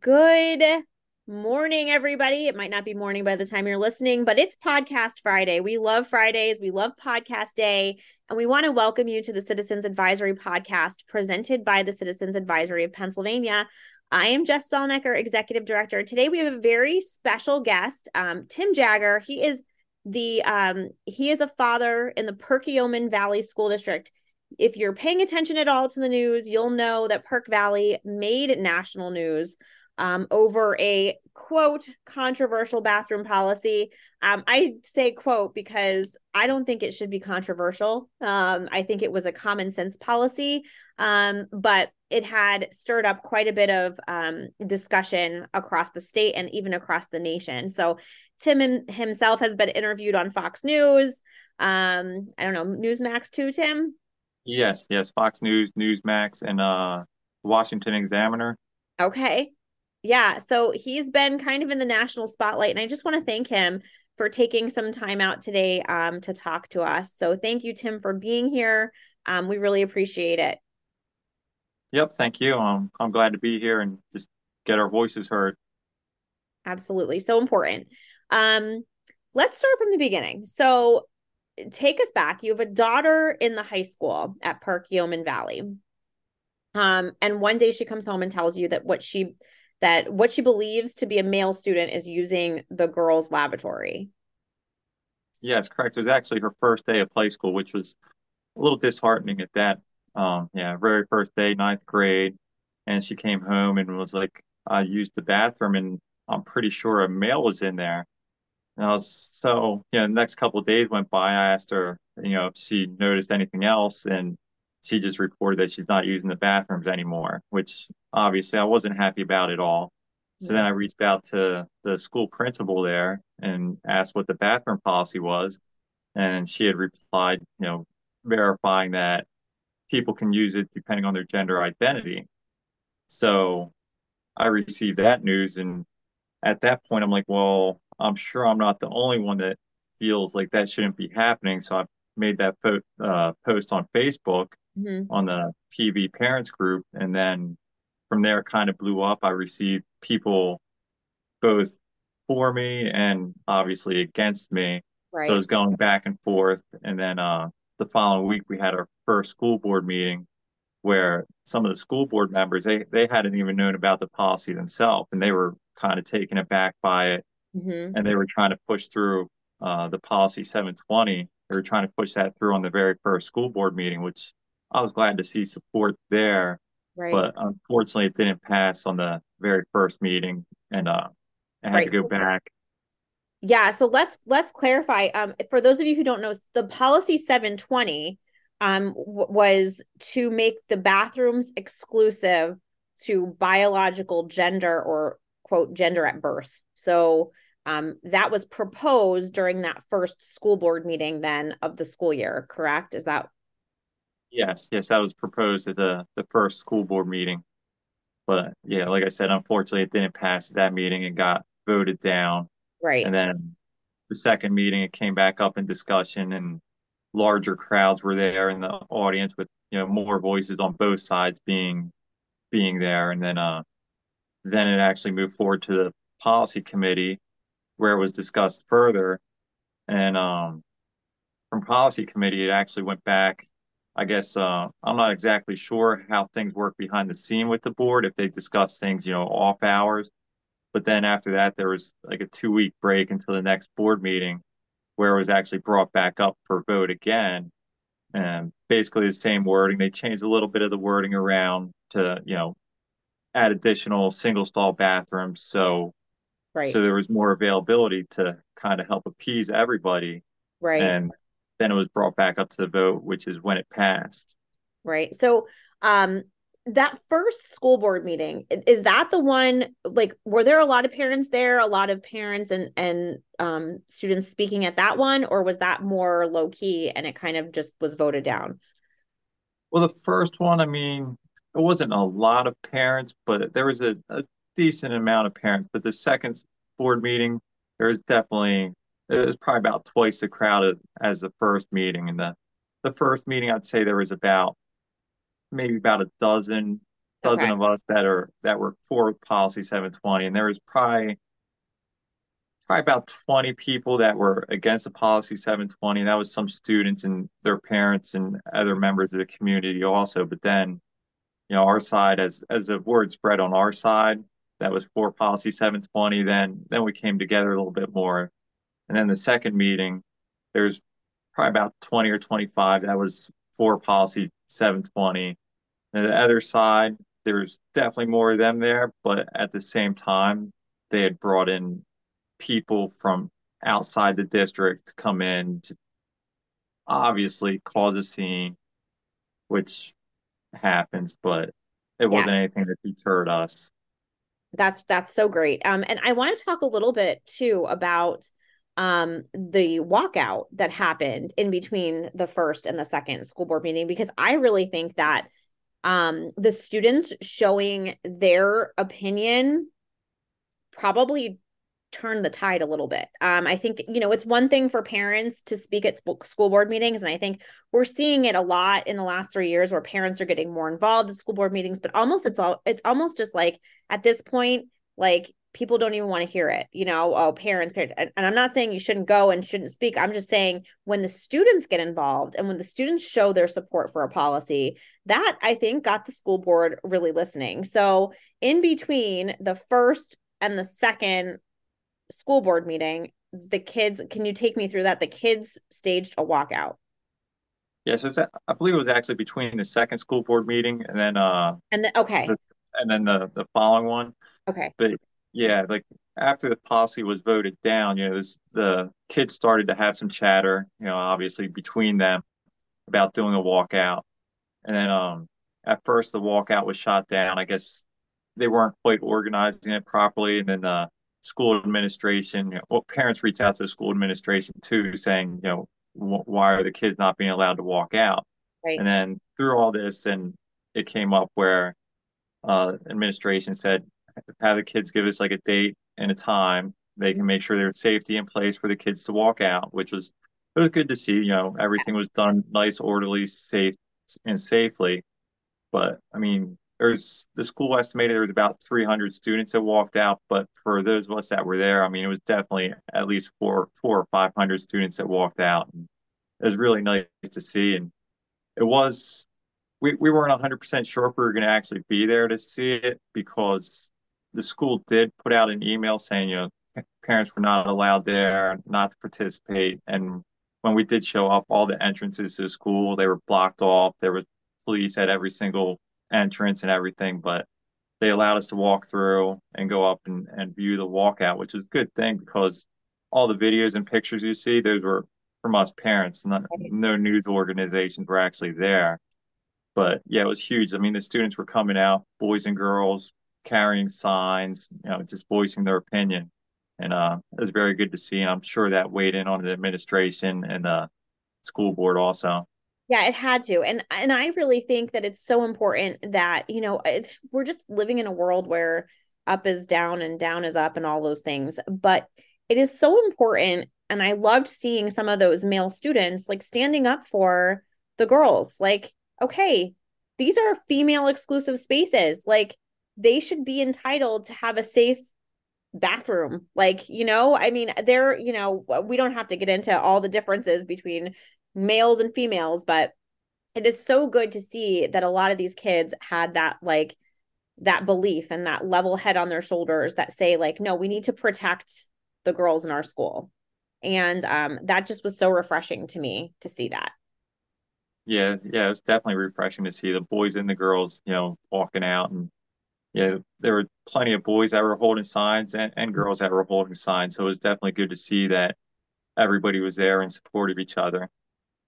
Good morning, everybody. It might not be morning by the time you're listening, but it's Podcast Friday. We love Fridays. We love Podcast Day. And we want to welcome you to the Citizens Advisory Podcast presented by the Citizens Advisory of Pennsylvania. I am Jess Stahlnecker, Executive Director. Today, we have a very special guest, Tim Jagger. He is a father in the Perkiomen Valley School District. If you're paying attention at all to the news, you'll know that Perk Valley made national news over a, quote, controversial bathroom policy. I say, quote, because I don't think it should be controversial. I think it was a common sense policy, but it had stirred up quite a bit of discussion across the state and even across the nation. So Tim himself has been interviewed on Fox News. I don't know, Newsmax too, Tim? Yes. Fox News, Newsmax, and Washington Examiner. Okay. Yeah. So he's been kind of in the national spotlight, and I just want to thank him for taking some time out today to talk to us. So thank you, Tim, for being here. We really appreciate it. Yep. Thank you. I'm glad to be here and just get our voices heard. Absolutely. So important. Let's start from the beginning. So take us back. You have a daughter in the high school at Perkiomen Valley. And one day she comes home and tells you that what she believes to be a male student is using the girls' laboratory. Yes, correct. It was actually her first day of play school, which was a little disheartening at that. Very first day, 9th grade. And she came home and was like, I used the bathroom and I'm pretty sure a male was in there. And I was, the next couple of days went by. I asked her, if she noticed anything else, and she just reported that she's not using the bathrooms anymore, which obviously I wasn't happy about at all. So Then I reached out to the school principal there and asked what the bathroom policy was. And she had replied, verifying that people can use it depending on their gender identity. So I received that news. And at that point, I'm like, well, I'm sure I'm not the only one that feels like that shouldn't be happening. So I made that post on Facebook on the PV parents group. And then from there, it kind of blew up. I received people both for me and obviously against me. Right. So it was going back and forth. And then the following week, we had our first school board meeting where some of the school board members, they hadn't even known about the policy themselves. And they were kind of taken aback by it. Mm-hmm. And they were trying to push through the policy 720. They were trying to push that through on the very first school board meeting, which I was glad to see support there. Right. But unfortunately, it didn't pass on the very first meeting, and I had to go back. Yeah. So let's clarify. For those of you who don't know, the policy 720 was to make the bathrooms exclusive to biological gender or, quote, gender at birth. So that was proposed during that first school board meeting then of the school year, correct? Is that? Yes. That was proposed at the first school board meeting. But yeah, like I said, unfortunately, it didn't pass that meeting and got voted down. Right. And then the second meeting, it came back up in discussion, and larger crowds were there in the audience with, more voices on both sides being there. And then it actually moved forward to the policy committee, where it was discussed further. And from policy committee, it actually went back. I guess I'm not exactly sure how things work behind the scene with the board, if they discuss things, off hours. But then after that, there was like a 2-week break until the next board meeting, where it was actually brought back up for vote again. And basically the same wording. They changed a little bit of the wording around to, add additional single stall bathrooms. So, right. So there was more availability to kind of help appease everybody. Right. And then it was brought back up to the vote, which is when it passed. Right. So that first school board meeting, is that the one, were there a lot of parents and students speaking at that one, or was that more low key and it kind of just was voted down? Well, the first one, it wasn't a lot of parents, but there was a decent amount of parents. But the second board meeting, it was probably about twice the crowd as the first meeting. And the first meeting, I'd say there was about a dozen dozen of us that were for policy 720, and there was probably about 20 people that were against the policy 720. That was some students and their parents and other members of the community also. But then, you know, our side, as the word spread on our side, that was for policy 720. Then we came together a little bit more. And then the second meeting, there's probably about 20 or 25 that was for policy 720. And the other side, there's definitely more of them there, but at the same time, they had brought in people from outside the district to come in to obviously cause a scene, which happens, but it wasn't anything that deterred us. That's so great. And I want to talk a little bit too about the walkout that happened in between the first and the second school board meeting, because I really think that the students showing their opinion probably turn the tide a little bit. I think, you know, it's one thing for parents to speak at school board meetings. And I think we're seeing it a lot in the last 3 years where parents are getting more involved at school board meetings, but it's almost just like at this point, like people don't even want to hear it, you know, oh, parents. And I'm not saying you shouldn't go and shouldn't speak. I'm just saying when the students get involved and when the students show their support for a policy, that I think got the school board really listening. So in between the first and the second school board meeting, the kids, can you take me through that? The kids staged a walkout. Yes, yeah, so I believe it was actually between the second school board meeting and then the following one. Okay. But yeah, like after the policy was voted down, you know, the kids started to have some chatter, you know, obviously between them about doing a walkout. And then at first the walkout was shot down. I guess they weren't quite organizing it properly, and then school administration, you know, well, parents reached out to the school administration too, saying, you know, why are the kids not being allowed to walk out? Right. And then through all this, and it came up where administration said, have the kids give us like a date and a time. They can make sure there's safety in place for the kids to walk out, which was, it was good to see, you know, everything was done nice, orderly, safe and safely. But I mean, the school estimated there was about 300 students that walked out, but for those of us that were there, I mean, it was definitely at least 400 or 500 students that walked out. And it was really nice to see, and it was, we weren't 100% sure if we were going to actually be there to see it, because the school did put out an email saying, you know, parents were not allowed there, not to participate. And when we did show up, all the entrances to the school, they were blocked off. There was police at every single entrance and everything, but they allowed us to walk through and go up and view the walkout, which is a good thing, because all the videos and pictures you see, those were from us parents. No news organizations were actually there. But yeah, it was huge. I mean, the students were coming out, boys and girls, carrying signs, you know, just voicing their opinion. And it was very good to see. And I'm sure that weighed in on the administration and the school board also. Yeah, it had to. And I really think that it's so important that, you know, we're just living in a world where up is down and down is up and all those things. But it is so important. And I loved seeing some of those male students like standing up for the girls, like, okay, these are female exclusive spaces. Like they should be entitled to have a safe bathroom. Like, you know, I mean, they're, you know, we don't have to get into all the differences between males and females, but it is so good to see that a lot of these kids had that, like that belief and that level head on their shoulders that say like, no, we need to protect the girls in our school. And that just was so refreshing to me to see that. Yeah. It was definitely refreshing to see the boys and the girls, you know, walking out. And yeah, there were plenty of boys that were holding signs and girls that were holding signs. So it was definitely good to see that everybody was there and supported each other.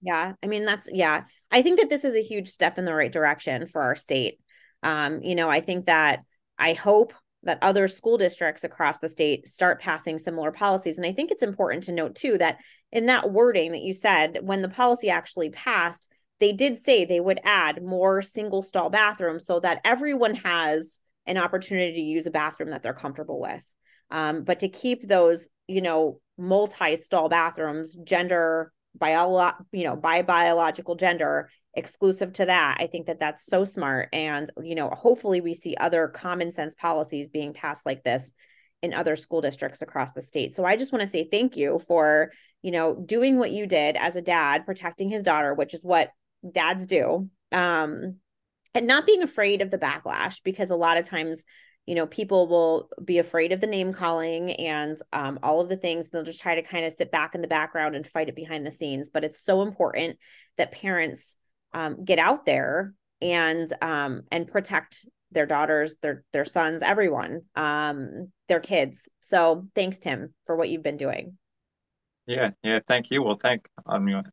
Yeah. I mean, I think that this is a huge step in the right direction for our state. You know, I think that I hope that other school districts across the state start passing similar policies. And I think it's important to note too, that in that wording that you said, when the policy actually passed, they did say they would add more single stall bathrooms so that everyone has an opportunity to use a bathroom that they're comfortable with. But to keep those, you know, multi-stall bathrooms, gender, by biological gender exclusive to that. I think that that's so smart. And, you know, hopefully we see other common sense policies being passed like this in other school districts across the state. So I just want to say thank you for, you know, doing what you did as a dad, protecting his daughter, which is what dads do. And not being afraid of the backlash, because a lot of times, you know, people will be afraid of the name calling and all of the things. They'll just try to kind of sit back in the background and fight it behind the scenes. But it's so important that parents get out there and protect their daughters, their sons, everyone, their kids. So thanks, Tim, for what you've been doing. Yeah. Thank you. Well, thank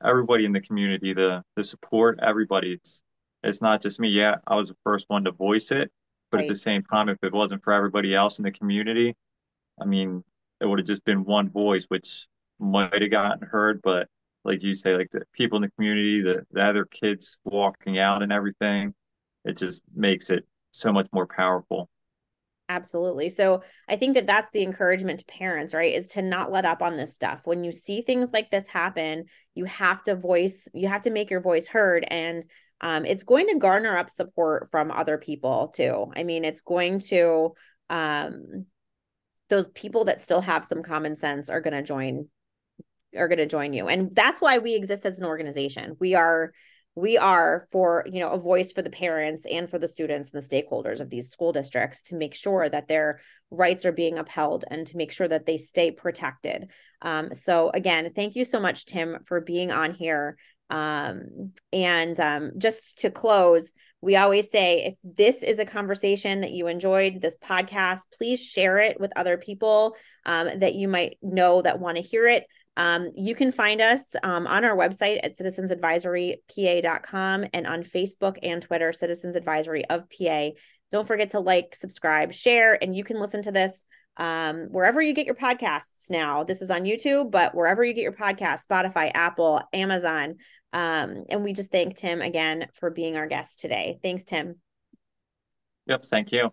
everybody in the community, the support, everybody. It's not just me. Yeah, I was the first one to voice it, but right. At the same time, if it wasn't for everybody else in the community, I mean, it would have just been one voice, which might have gotten heard. But like you say, like the people in the community, the other kids walking out and everything, it just makes it so much more powerful. Absolutely. So I think that that's the encouragement to parents, right, is to not let up on this stuff. When you see things like this happen, you have to make your voice heard. And it's going to garner up support from other people too. I mean, it's going to, those people that still have some common sense are going to join you. And that's why we exist as an organization. We are for, you know, a voice for the parents and for the students and the stakeholders of these school districts to make sure that their rights are being upheld and to make sure that they stay protected. So again, thank you so much, Tim, for being on here. And just to close, we always say, if this is a conversation that you enjoyed, this podcast, please share it with other people that you might know that want to hear it. You can find us on our website at citizensadvisorypa.com and on Facebook and Twitter, Citizens Advisory of PA. Don't forget to like, subscribe, share, and you can listen to this wherever you get your podcasts now. This is on YouTube, but wherever you get your podcasts, Spotify, Apple, Amazon. And we just thank Tim again for being our guest today. Thanks, Tim. Yep, thank you.